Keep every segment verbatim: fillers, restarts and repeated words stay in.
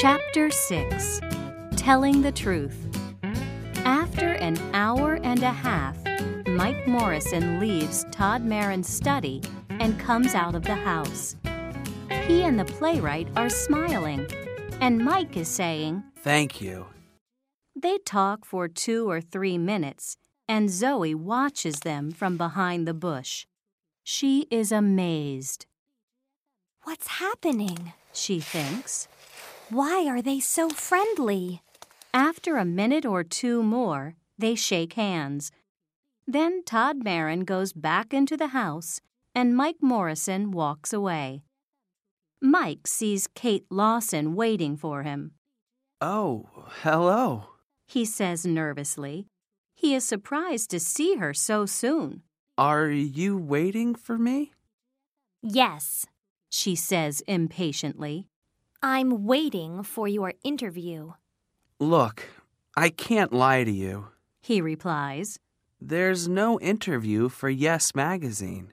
Chapter six. Telling the Truth. After an hour and a half, Mike Morrison leaves Todd Marin's study and comes out of the house. He and the playwright are smiling, and Mike is saying, "Thank you." They talk for two or three minutes, and Zoe watches them from behind the bush. She is amazed. "What's happening?" she thinks. "Why are they so friendly?" After a minute or two more, they shake hands. Then Todd Marin goes back into the house, and Mike Morrison walks away. Mike sees Kate Lawson waiting for him. "Oh, hello," he says nervously. He is surprised to see her so soon. "Are you waiting for me?" "Yes," she says impatiently. "I'm waiting for your interview." "Look, I can't lie to you," he replies. "There's no interview for Yes magazine.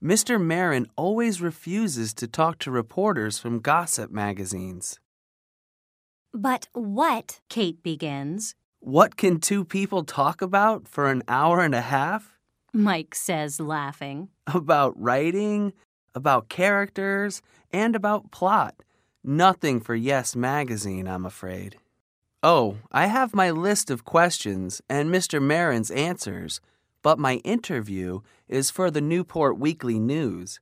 Mister Marin always refuses to talk to reporters from gossip magazines." "But what?" Kate begins. "What can two people talk about for an hour and a half?" Mike says, laughing. "About writing, about characters, and about plot. Nothing for Yes magazine, I'm afraid. Oh, I have my list of questions and Mister Marin's answers, but my interview is for the Newport Weekly News.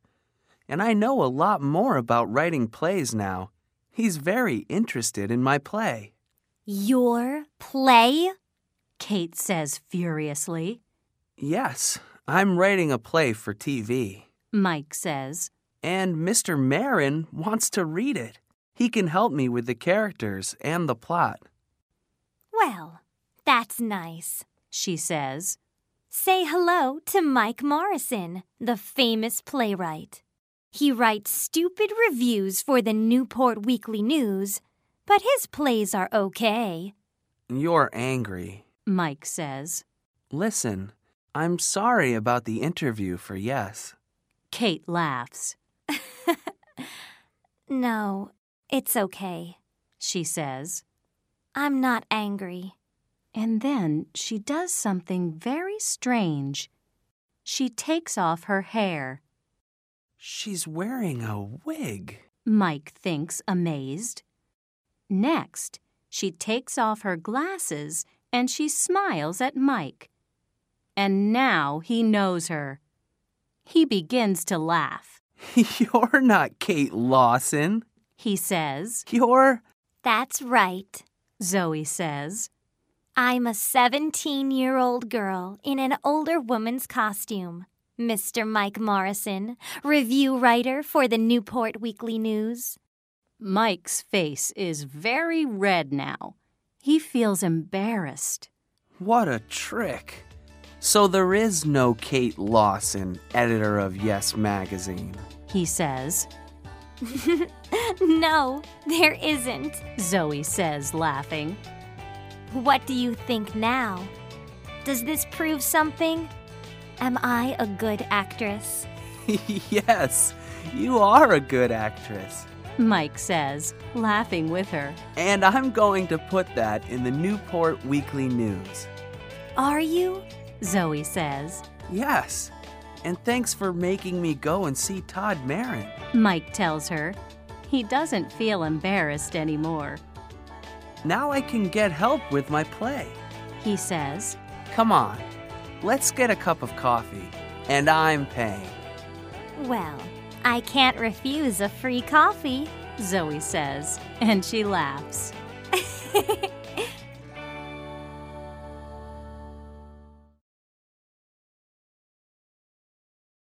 And I know a lot more about writing plays now. He's very interested in my play." "Your play?" Kate says furiously. "Yes, I'm writing a play for T V," Mike says. "And Mister Marin wants to read it. He can help me with the characters and the plot." "Well, that's nice," she says. "Say hello to Mike Morrison, the famous playwright. He writes stupid reviews for the Newport Weekly News, but his plays are okay." "You're angry," Mike says. "Listen, I'm sorry about the interview for Yes." Kate laughs. "No, it's okay," she says. "I'm not angry." And then she does something very strange. She takes off her hair. "She's wearing a wig," Mike thinks, amazed. Next, she takes off her glasses and she smiles at Mike. And now he knows her. He begins to laugh. "You're not Kate Lawson," he says. "You're—" "That's right," Zoe says. "I'm a seventeen-year-old girl in an older woman's costume. Mister Mike Morrison, review writer for the Newport Weekly News." Mike's face is very red now. He feels embarrassed. "What a trick. So there is no Kate Lawson, editor of Yes magazine," he says. "No, there isn't," Zoe says, laughing. "What do you think now? Does this prove something? Am I a good actress?" "Yes, you are a good actress," Mike says, laughing with her. "And I'm going to put that in the Newport Weekly News." "Are you?" Zoe says. "Yes, and thanks for making me go and see Todd Marin," Mike tells her. He doesn't feel embarrassed anymore. "Now I can get help with my play," he says. "Come on. Let's get a cup of coffee, and I'm paying." "Well, I can't refuse a free coffee," Zoe says, and she laughs.